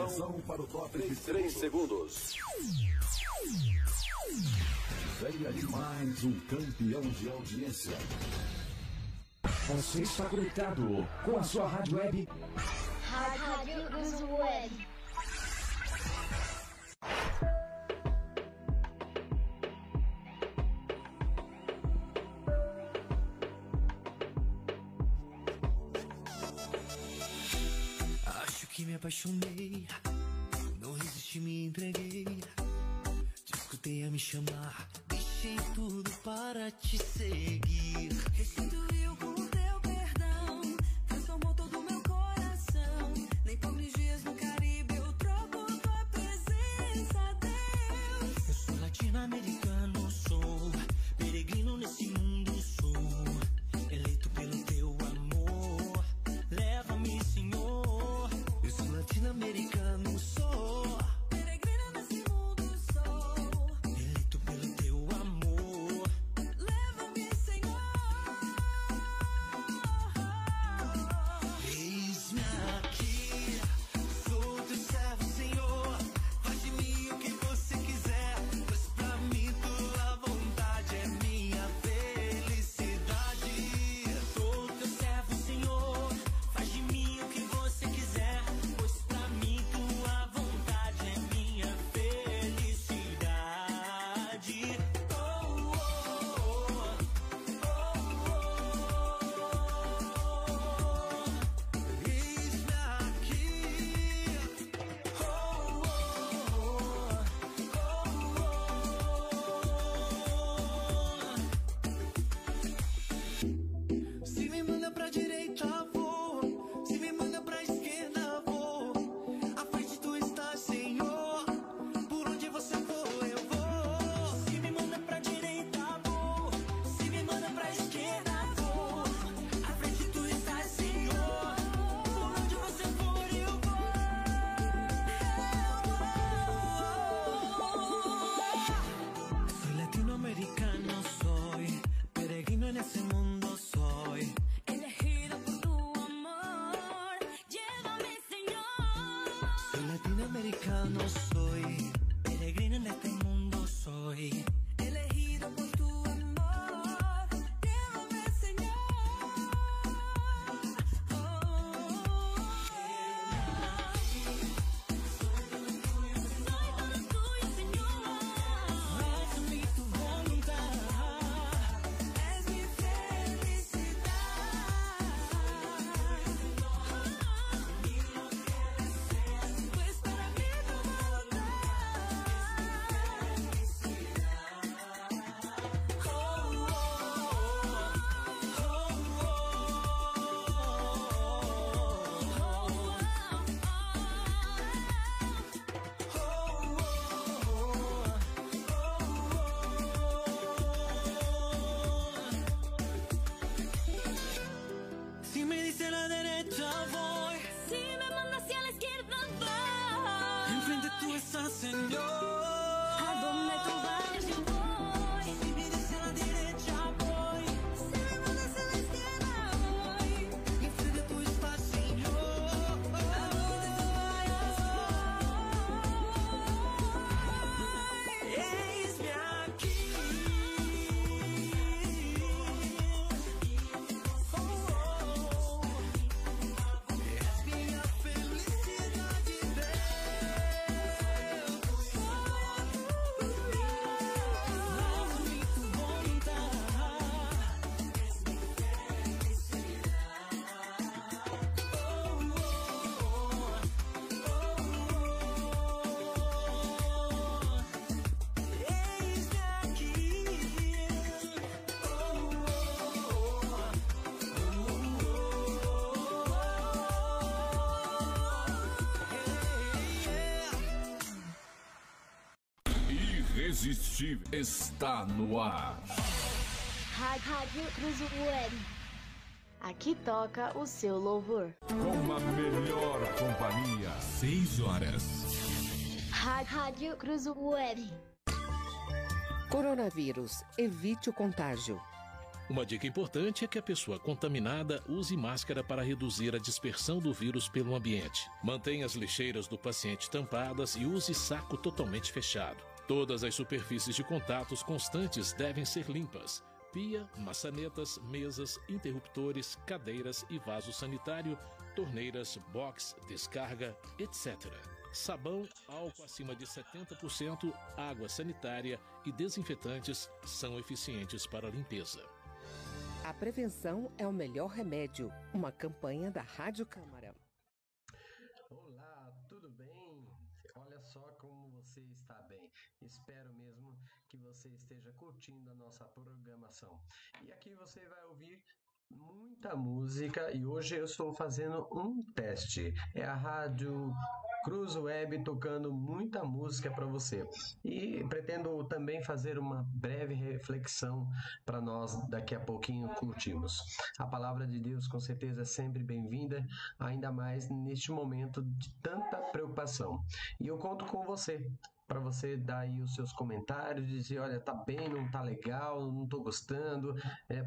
Atenção para o top de 3 segundos. Vem aí mais um campeão de audiência. Você está conectado com a sua rádio web. Rádio Cruz Web. Me apaixonei, não resisti, me entreguei. Te escutei a me chamar, deixei tudo para te seguir. Restituiu com o teu perdão, transformou todo o meu coração. Nem por mil dias no Caribe eu troco tua presença, Deus. Eu sou latino-americano, sou peregrino nesse mundo, sou eleito pelo teu amor. Leva-me, Senhor. Latino-americano sou, peregrino nesse mundo sou, eleito pelo teu amor. Leva-me, Senhor. Eis-me aqui, sou teu servo, Senhor. Faz de mim o que você quiser, pois pra mim tua vontade é minha felicidade. Sou teu servo, Senhor. Faz de mim o que você quiser. Está no ar. Rádio Cruz Web. Aqui toca o seu louvor. Com a melhor companhia. 6 horas. Rádio Cruz Web. Coronavírus, evite o contágio. Uma dica importante é que a pessoa contaminada use máscara para reduzir a dispersão do vírus pelo ambiente. Mantenha as lixeiras do paciente tampadas e use saco totalmente fechado. Todas as superfícies de contatos constantes devem ser limpas. Pia, maçanetas, mesas, interruptores, cadeiras e vaso sanitário, torneiras, box, descarga, etc. Sabão, álcool acima de 70%, água sanitária e desinfetantes são eficientes para a limpeza. A prevenção é o melhor remédio. Uma campanha da Rádio Câmara. Olá, tudo bem? Olha só como você está bem. Espero mesmo que você esteja curtindo a nossa programação. E aqui você vai ouvir muita música e hoje eu estou fazendo um teste. É a Rádio Cruz Web tocando muita música para você. E pretendo também fazer uma breve reflexão para nós daqui a pouquinho curtirmos. A palavra de Deus com certeza é sempre bem-vinda, ainda mais neste momento de tanta preocupação. E eu conto com você, para você dar aí os seus comentários, dizer, olha, tá bem, não tá legal, não tô gostando,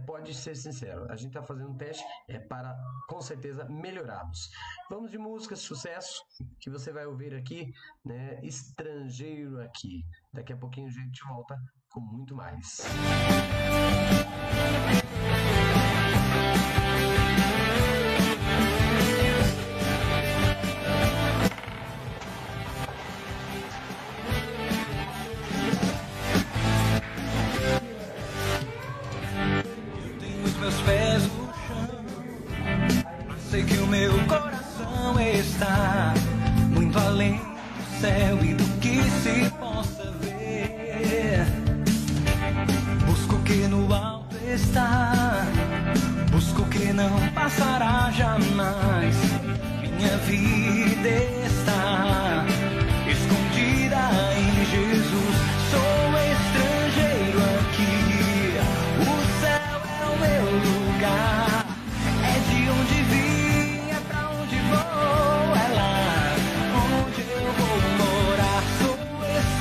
pode ser sincero, a gente tá fazendo um teste para, com certeza, melhorarmos. Vamos de música, sucesso, que você vai ouvir aqui, né, Estrangeiro Aqui. Daqui a pouquinho a gente volta com muito mais. Muito além do céu e do que se possa ver, busco o que no alto está, busco o que não passará jamais. Minha vida está escondida em Jesus. Sou estrangeiro aqui, o céu é o meu lugar, é de onde vim. Onde eu vou morar, sou esse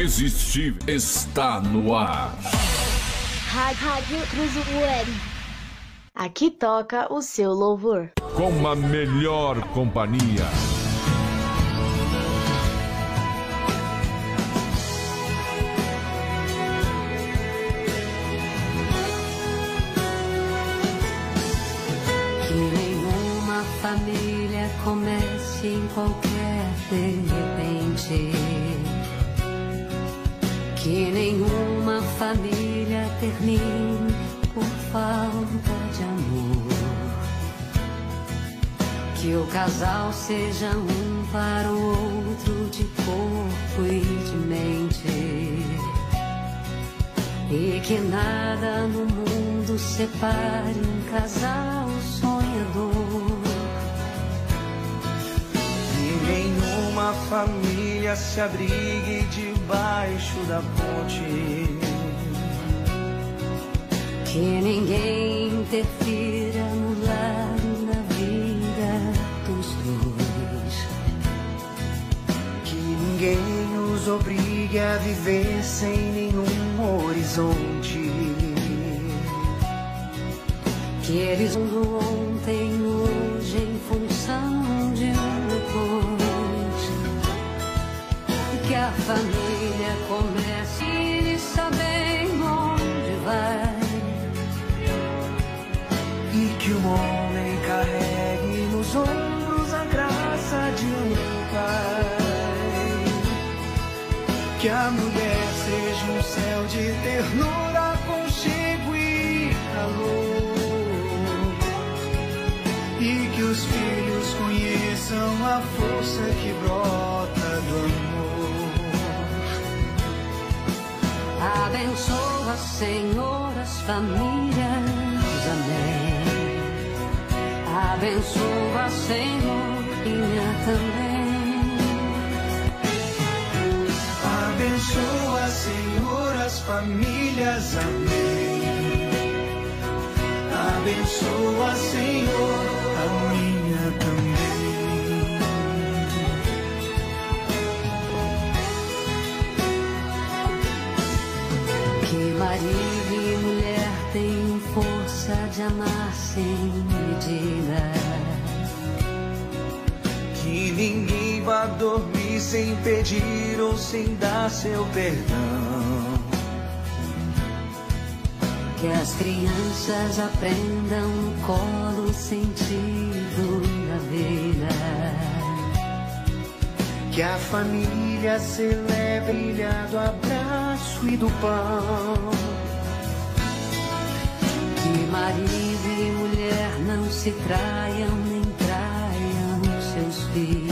irresistível está no ar. Rádio Cruz Web. Aqui toca o seu louvor. Com a melhor companhia. Que nenhuma família comece em qualquer de repente. Que nenhuma família termine por falta de amor. Que o casal seja um para o outro de corpo e de mente. E que nada no mundo separe um casal sonhador. Que nenhuma família se abrigue debaixo da ponte. Que ninguém interfira no lar e na vida dos dois. Que ninguém nos obrigue a viver sem nenhum horizonte. Que eles um do ontem, hoje, em função de um depois. Que a família comece e saber onde vai. E que o homem carregue nos ombros a graça de um pai. Que a mulher seja um céu de ternura, aconchego e calor. E que os filhos conheçam a força que brota do amor. Abençoa, Senhor, as famílias, amém. Abençoa, Senhor, minha também. Abençoa, Senhor, as famílias, amém. Abençoa, Senhor, a minha também. Que marido e mulher tenham força de amar sem medida. Que ninguém vá dormir sem pedir ou sem dar seu perdão. Que as crianças aprendam no colo o sentido da vida. Que a família celebre do abraço e do pão. Que marido e mulher não se traiam nem traiam seus filhos.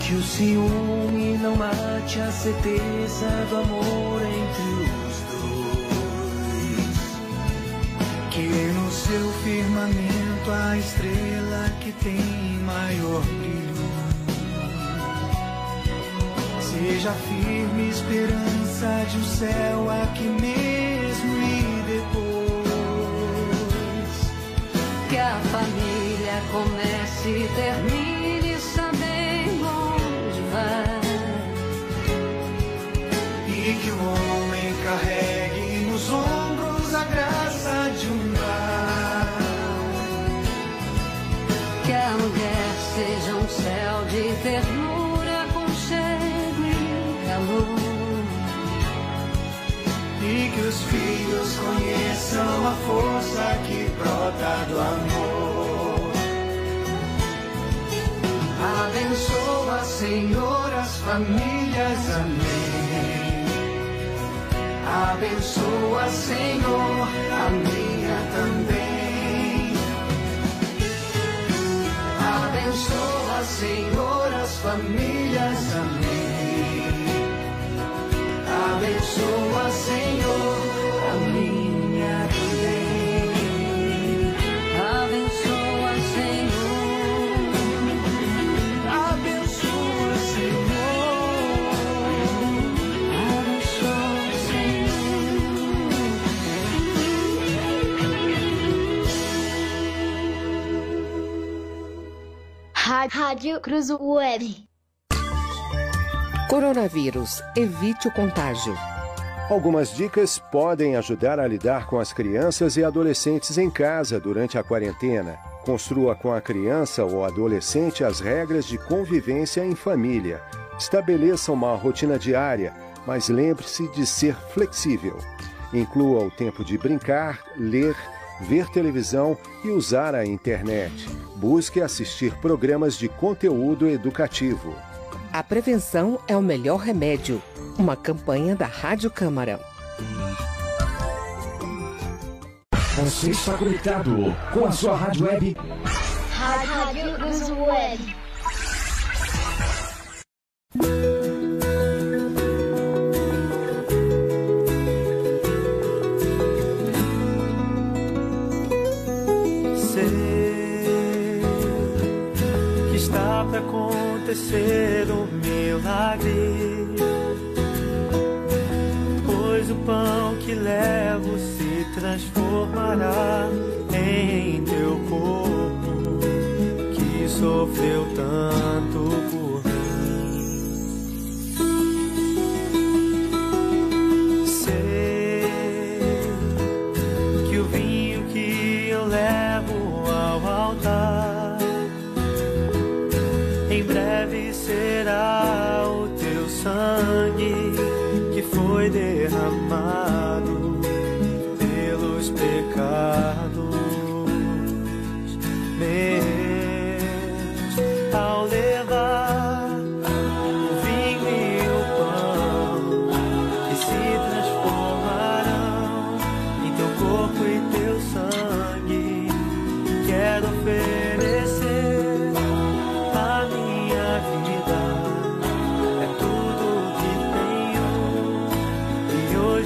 Que o ciúme não mate a certeza do amor entre os dois. Que no seu firmamento a estrela que tem maior brilho seja a firme esperança de um céu aqui mesmo e depois. Que a família comece e termine sabendo onde vai. E que o homem carregue nos ombros a graça de um pai. Que a mulher seja um céu de ternura, aconchego e calor. E que os filhos conheçam a força que brota do amor. Abençoa, Senhor, as famílias, amém. Abençoa, Senhor, a minha também. Abençoa, Senhor, as famílias, amém. Abençoa, Senhor, a minha também. Abençoa, Senhor. Rádio Cruz Web. Coronavírus, evite o contágio. Algumas dicas podem ajudar a lidar com as crianças e adolescentes em casa durante a quarentena. Construa com a criança ou adolescente as regras de convivência em família. Estabeleça uma rotina diária, mas lembre-se de ser flexível. Inclua o tempo de brincar, ler, ver televisão e usar a internet. Busque assistir programas de conteúdo educativo. A prevenção é o melhor remédio. Uma campanha da Rádio Câmara. Você está conectado com a sua rádio web. Rádio Cruz Web. Sei que está para acontecer um milagre, pois o pão que levo se transformará em teu corpo que sofreu tanto por mim. Sei que o vinho que eu levo ao altar em breve será o teu sangue foi derramado pelos pecados meus. Ao levar o vinho e o pão que se transformarão em teu corpo e teu sangue, quero oferecer a minha vida.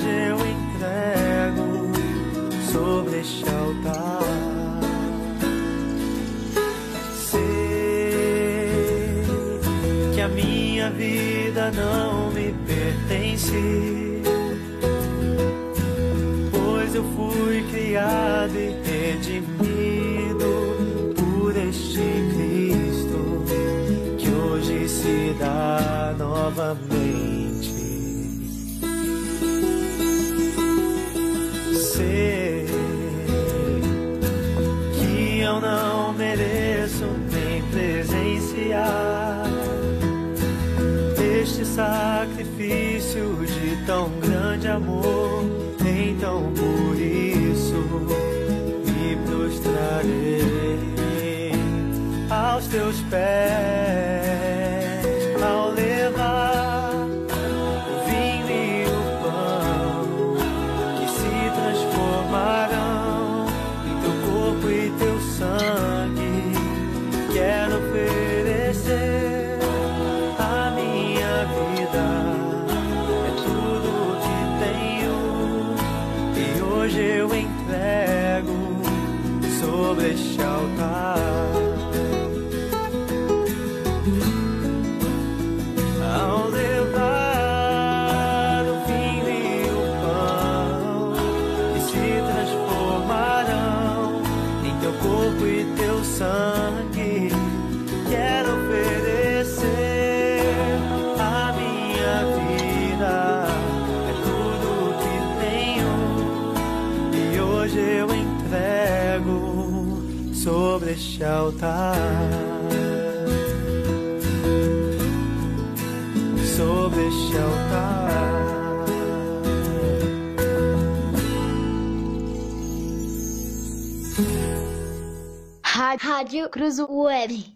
Este altar, sei que a minha vida não me pertence, pois eu fui criado e redimido por este Cristo que hoje se dá novamente. Sei eu não mereço nem presenciar este sacrifício de tão grande amor, então por isso me prostrarei aos teus pés ao levar o vinho e o pão que se transformarão em teu corpo e teu sangue, quero oferecer a minha vida, é tudo que tenho e hoje eu entrego sobre este altar. Ao levar o vinho e o pão que se transformarão teu corpo e teu sangue, quero oferecer a minha vida, é tudo que tenho e hoje eu entrego sobre este altar, sobre este altar. Rádio Cruz Web.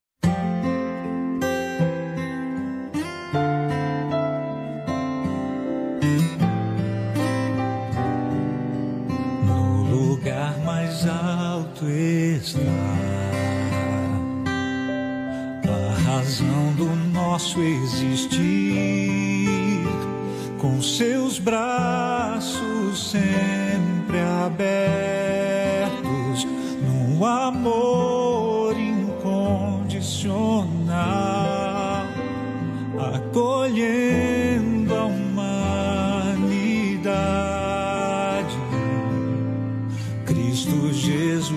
No lugar mais alto está a razão do nosso existir, com seus braços sempre abertos no amor incondicional, acolhendo a humanidade. Cristo Jesus,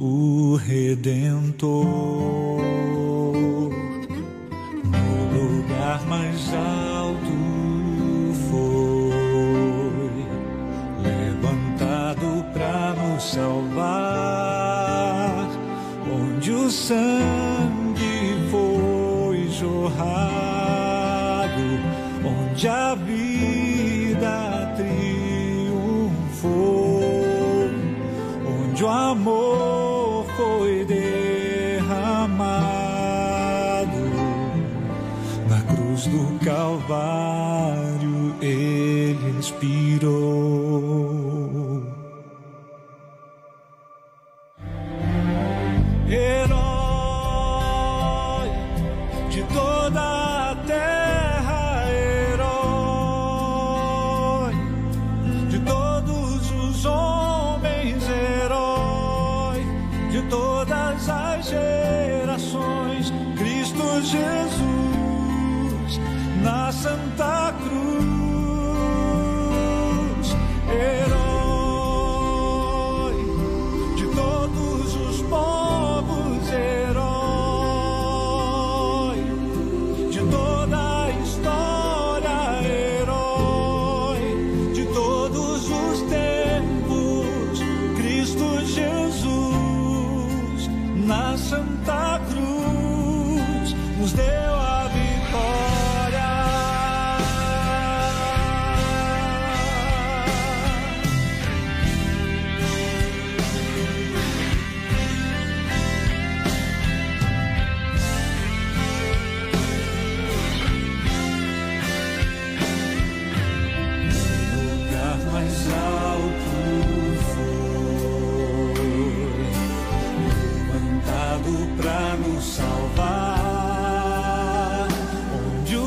o Redentor, no lugar mais seu sangue foi jorrado, onde a vida triunfou, onde o amor foi derramado, na cruz do Calvário ele expirou. Herói de toda a terra, herói de todos os homens, herói de todas as gerações, Cristo Jesus na Santa Cruz, herói de todos os povos, herói de toda a história, herói de todos os tempos, Cristo Jesus na Santa Cruz nos deu a vitória.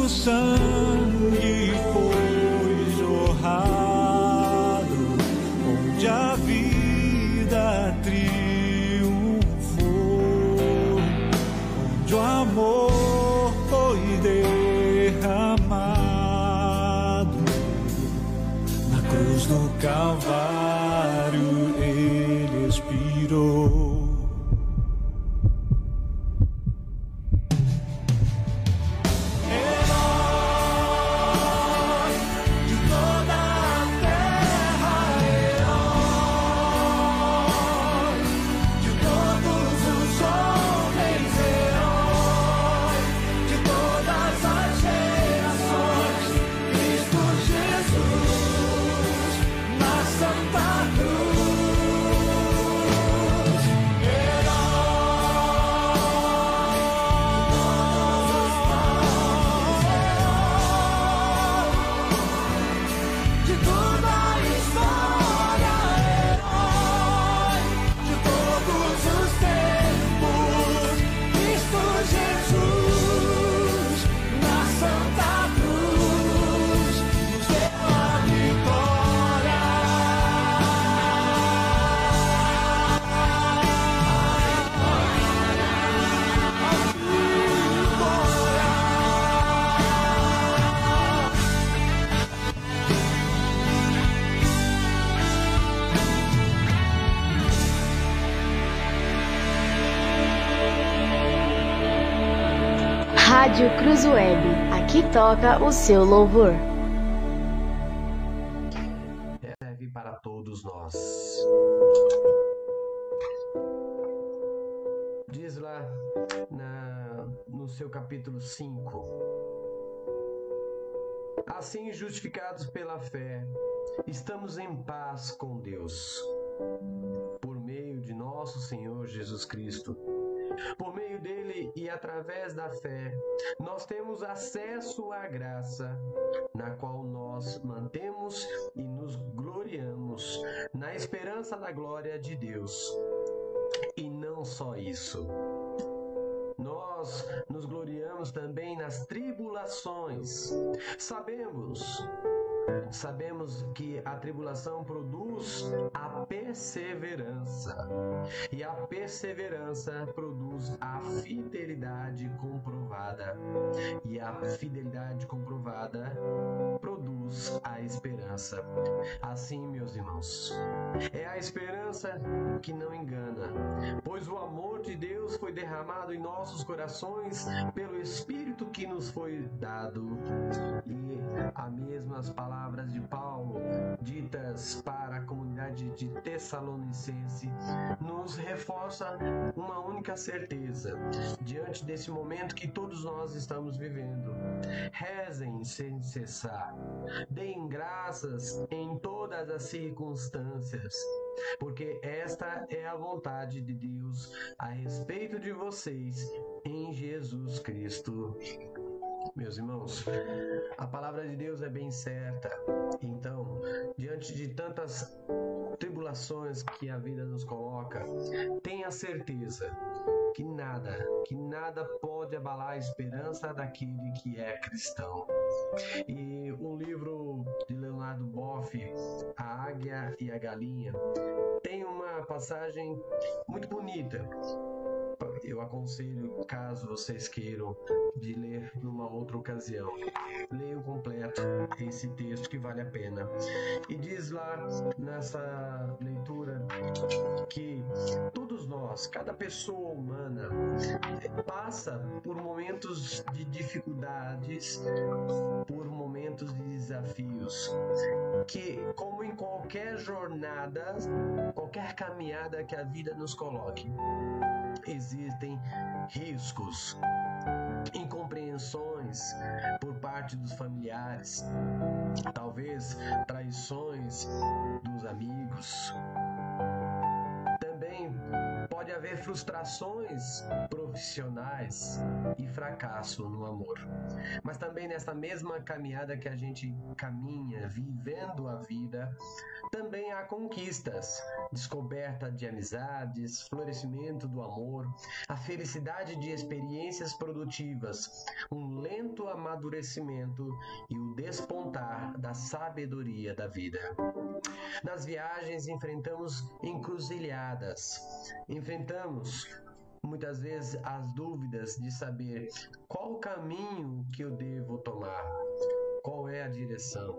Sangue foi jorrado, onde a vida triunfou, onde o amor foi derramado, na cruz do Calvário ele expirou. Rádio Cruz Web, aqui toca o seu louvor. Serve para todos nós. Diz lá no seu capítulo 5: assim, justificados pela fé, estamos em paz com Deus, por meio de nosso Senhor Jesus Cristo. Por meio dele e através da fé, nós temos acesso à graça, na qual nós mantemos e nos gloriamos, na esperança da glória de Deus. E não só isso, nós nos gloriamos também nas tribulações. Sabemos que a tribulação produz a perseverança, e a perseverança produz a fidelidade comprovada, e a fidelidade comprovada produz a esperança. Assim, meus irmãos, é a esperança que não engana, pois o amor de Deus foi foi derramado em nossos corações pelo Espírito que nos foi dado. E as mesmas palavras de Paulo, ditas para a comunidade de Tessalonicenses, nos reforça uma única certeza, diante desse momento que todos nós estamos vivendo. Rezem sem cessar, deem graças em todas as circunstâncias, porque esta é a vontade de Deus a respeito de vocês em Jesus Cristo. Meus irmãos, a palavra de Deus é bem certa. Então, diante de tantas tribulações que a vida nos coloca, tenha certeza que nada pode abalar a esperança daquele que é cristão. E um livro de Leonardo Bofe, A Águia e a Galinha, tem uma passagem muito bonita. Eu aconselho, caso vocês queiram, de ler numa outra ocasião. Leiam completo esse texto que vale a pena. E diz lá nessa leitura que todos nós, cada pessoa humana, passa por momentos de dificuldades, por momentos de desafios, que, como em qualquer jornada, qualquer caminhada que a vida nos coloque, existem riscos, incompreensões por parte dos familiares, talvez traições dos amigos. Também pode haver frustrações profissionais e fracasso no amor. Mas também nessa mesma caminhada que a gente caminha, vivendo a vida, também há conquistas, descoberta de amizades, florescimento do amor, a felicidade de experiências produtivas, um lento amadurecimento e o despontar da sabedoria da vida. Nas viagens enfrentamos encruzilhadas, enfrentamos muitas vezes as dúvidas de saber qual o caminho que eu devo tomar, qual é a direção.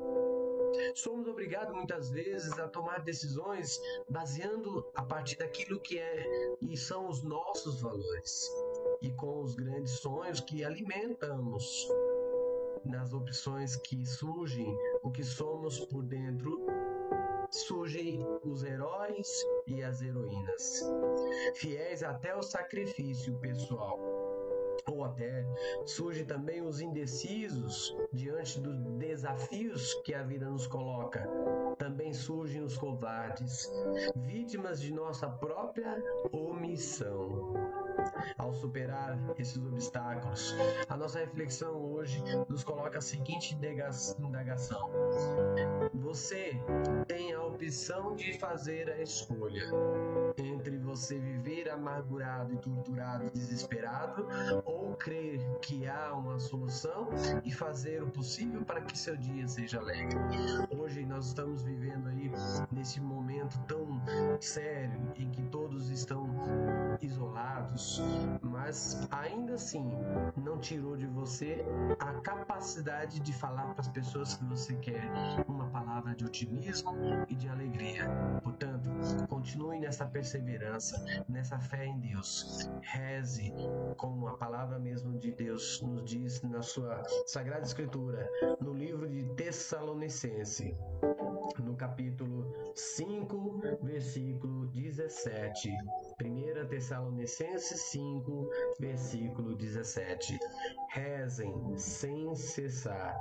Somos obrigados muitas vezes a tomar decisões baseando a partir daquilo que é e são os nossos valores e com os grandes sonhos que alimentamos, nas opções que surgem, o que somos por dentro. Surgem os heróis e as heroínas, fiéis até o sacrifício pessoal. Ou até surgem também os indecisos diante dos desafios que a vida nos coloca. Também surgem os covardes, vítimas de nossa própria omissão. Ao superar esses obstáculos, a nossa reflexão hoje nos coloca a seguinte indagação: você tem a opção de fazer a escolha entre você viver amargurado e torturado, desesperado, ou crer que há uma solução e fazer o possível para que seu dia seja alegre. Hoje nós estamos vivendo aí nesse momento tão sério em que todos estão isolados, mas ainda assim não tirou de você a capacidade de falar para as pessoas que você quer uma palavra de otimismo e de alegria. Portanto, continue nessa perseverança, nessa fé em Deus. Reze, como a palavra mesmo de Deus nos diz na sua Sagrada Escritura, no livro de Tessalonicenses, no capítulo 5, versículo 17. 1 Tessalonicenses 5, versículo 17. Rezem sem cessar,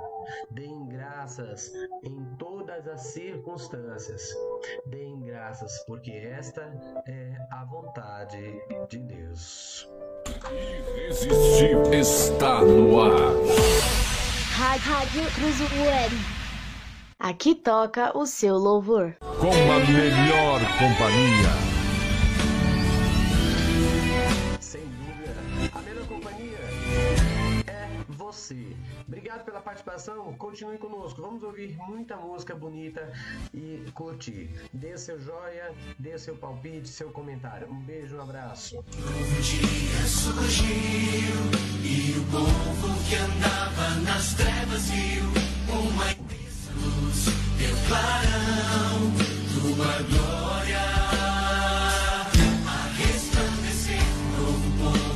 deem graças em todas as circunstâncias. Deem graças, porque esta é a vontade de Deus. Irresistível está no ar. Rádio Cruz Web. Aqui toca o seu louvor. Com a melhor companhia. Sem dúvida, a melhor companhia é você. Obrigado pela participação, continue conosco. Vamos ouvir muita música bonita e curtir. Dê seu joia, dê seu palpite, seu comentário. Um beijo, um abraço. Um dia surgiu e o povo que andava nas trevas viu uma... Teu clarão, tua glória a resplandecer, novo povo.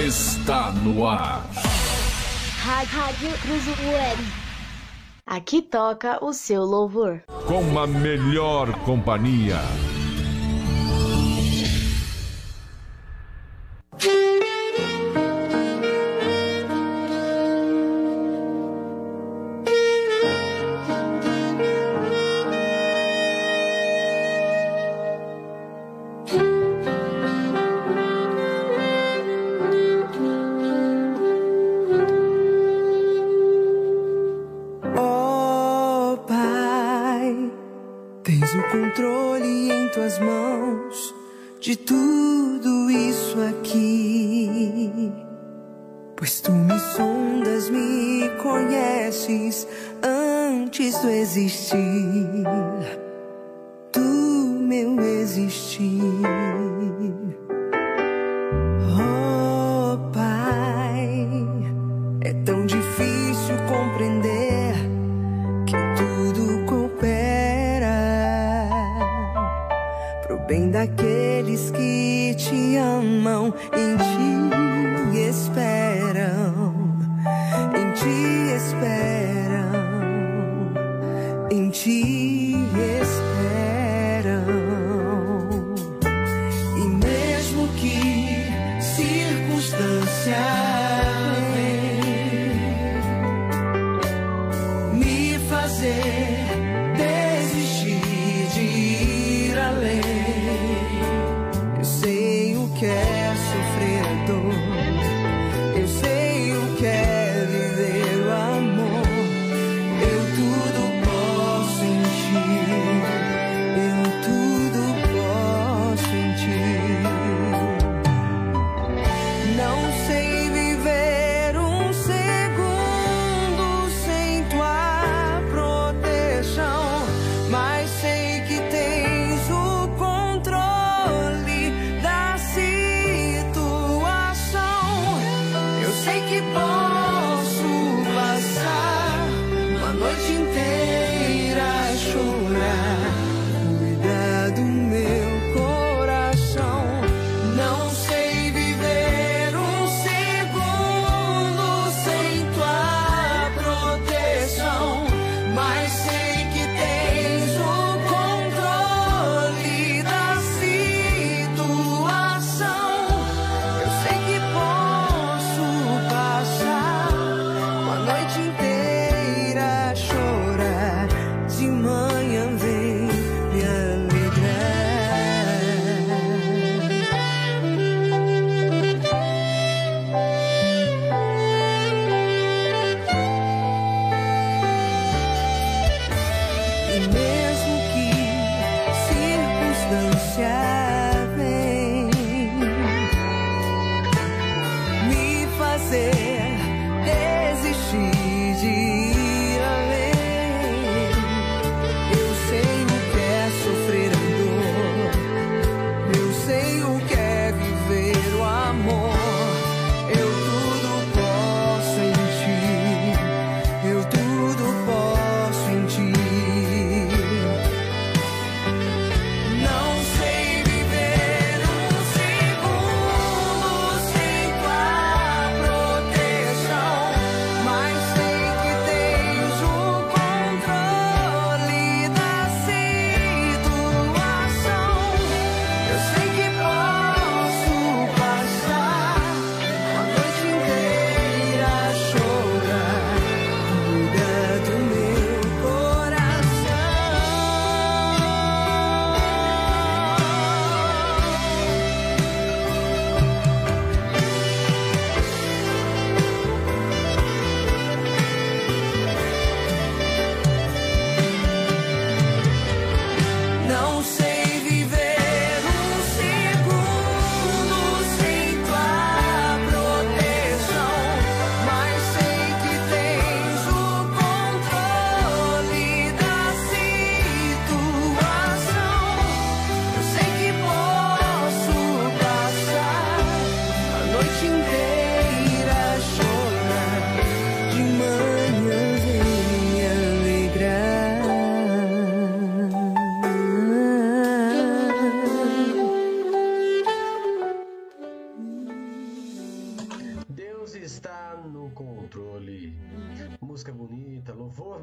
Está no ar. Rádio Cruz Web. Aqui toca o seu louvor. Com a melhor companhia. Do meu existir. Oh. clamam, em ti esperam, em ti esperam, em ti esperam. E mesmo que circunstâncias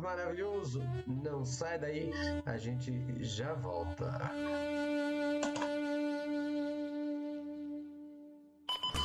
maravilhoso. Não sai daí, a gente já volta.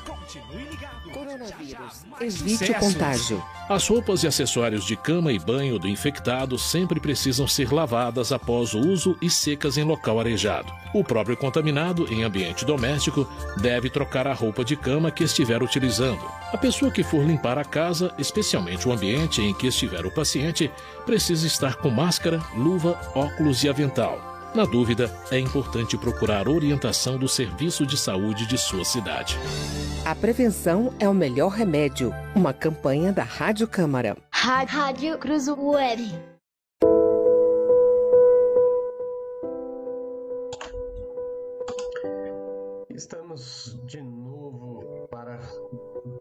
Continue ligado. Coronavírus, evite o contágio. As roupas e acessórios de cama e banho do infectado sempre precisam ser lavadas após o uso e secas em local arejado. O próprio contaminado, em ambiente doméstico, deve trocar a roupa de cama que estiver utilizando. A pessoa que for limpar a casa, especialmente o ambiente em que estiver o paciente, precisa estar com máscara, luva, óculos e avental. Na dúvida, é importante procurar orientação do serviço de saúde de sua cidade. A prevenção é o melhor remédio. Uma campanha da Rádio Câmara. Rádio Cruz Web. Estamos de novo para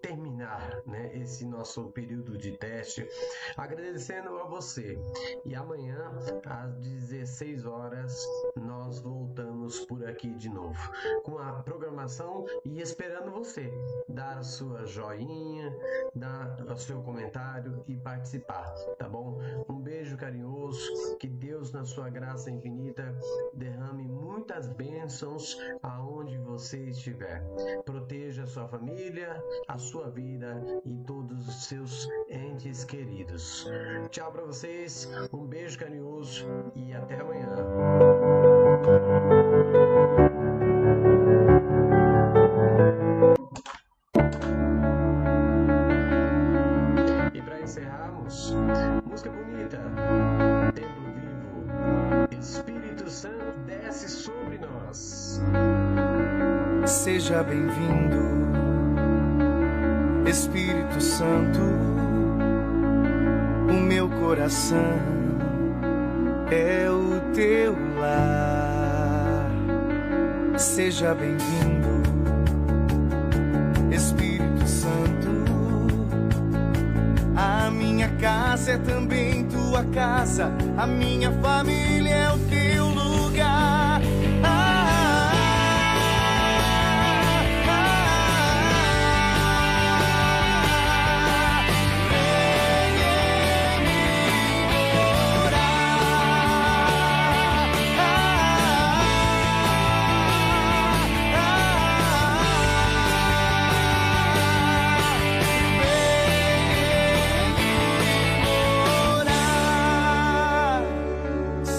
terminar, né, esse esse nosso período de teste, agradecendo a você. E amanhã, às 16 horas, nós voltamos por aqui de novo, com a programação e esperando você dar a sua joinha, dar o seu comentário e participar, tá bom? Um beijo carinhoso, que Deus, na sua graça infinita, derrame muitas bênçãos aonde você estiver. Proteja a sua família, a sua vida e todos os seus entes queridos. Tchau para vocês, um beijo carinhoso e até amanhã. Seja bem-vindo, Espírito Santo. O meu coração é o teu lar. Seja bem-vindo, Espírito Santo. A minha casa é também tua casa, a minha família é o teu lugar.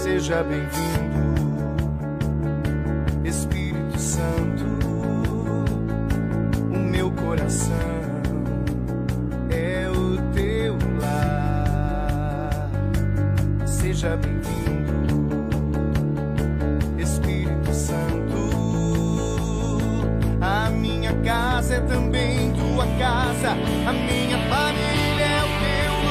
Seja bem-vindo, Espírito Santo. O meu coração é o teu lar. Seja bem-vindo, Espírito Santo. A minha casa é também tua casa, a minha família é o teu.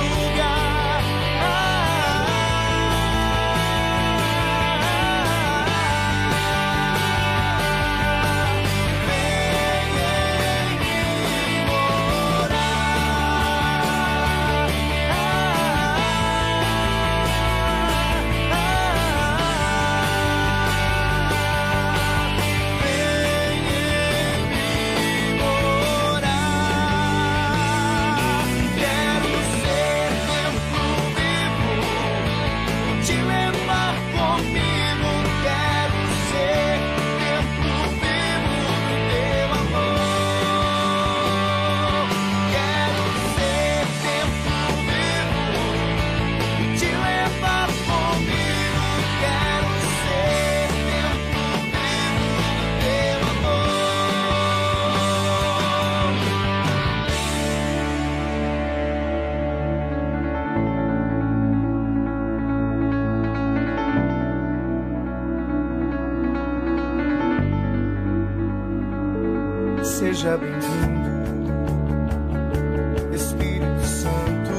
Seja bem-vindo, Espírito Santo.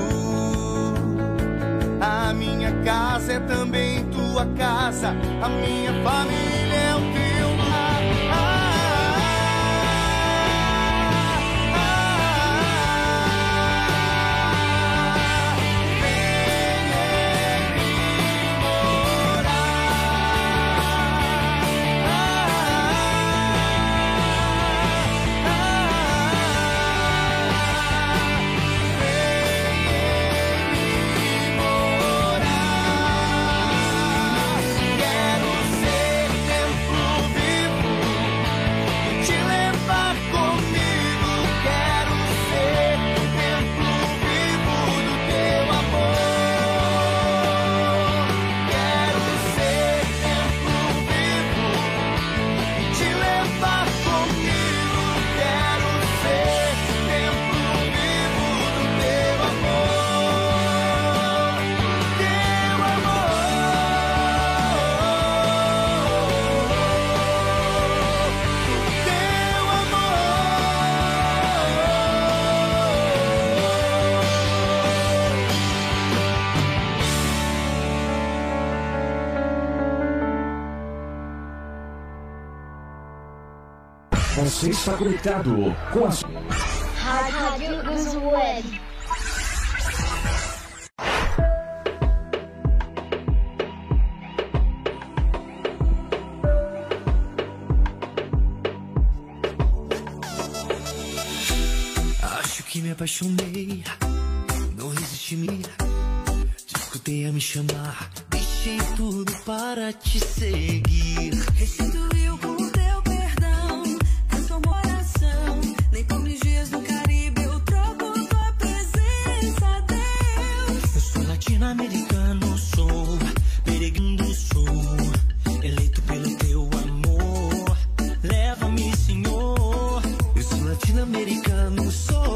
A minha casa é também tua casa, a minha família é o teu. Você está conectado com a Rádio Cruz Web. Acho que me apaixonei, não resisti-me, escutei a me chamar, deixei tudo para te seguir. Restituiu com o teu perdão a sua oração, nem como dias no Caribe eu troco tua presença, Deus. Eu sou latino-americano, sou peregrino, sou eleito pelo teu amor, leva-me, Senhor. Eu sou latino-americano, sou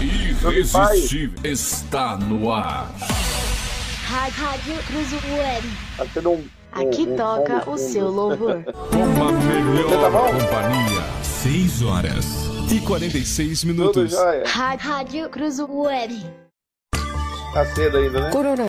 Irresistível está no ar. Rádio Cruz Web. Aqui toca o seu louvor. Uma melhor companhia. 6h46. Rádio Cruz Web. Tá cedo ainda, né? Corona.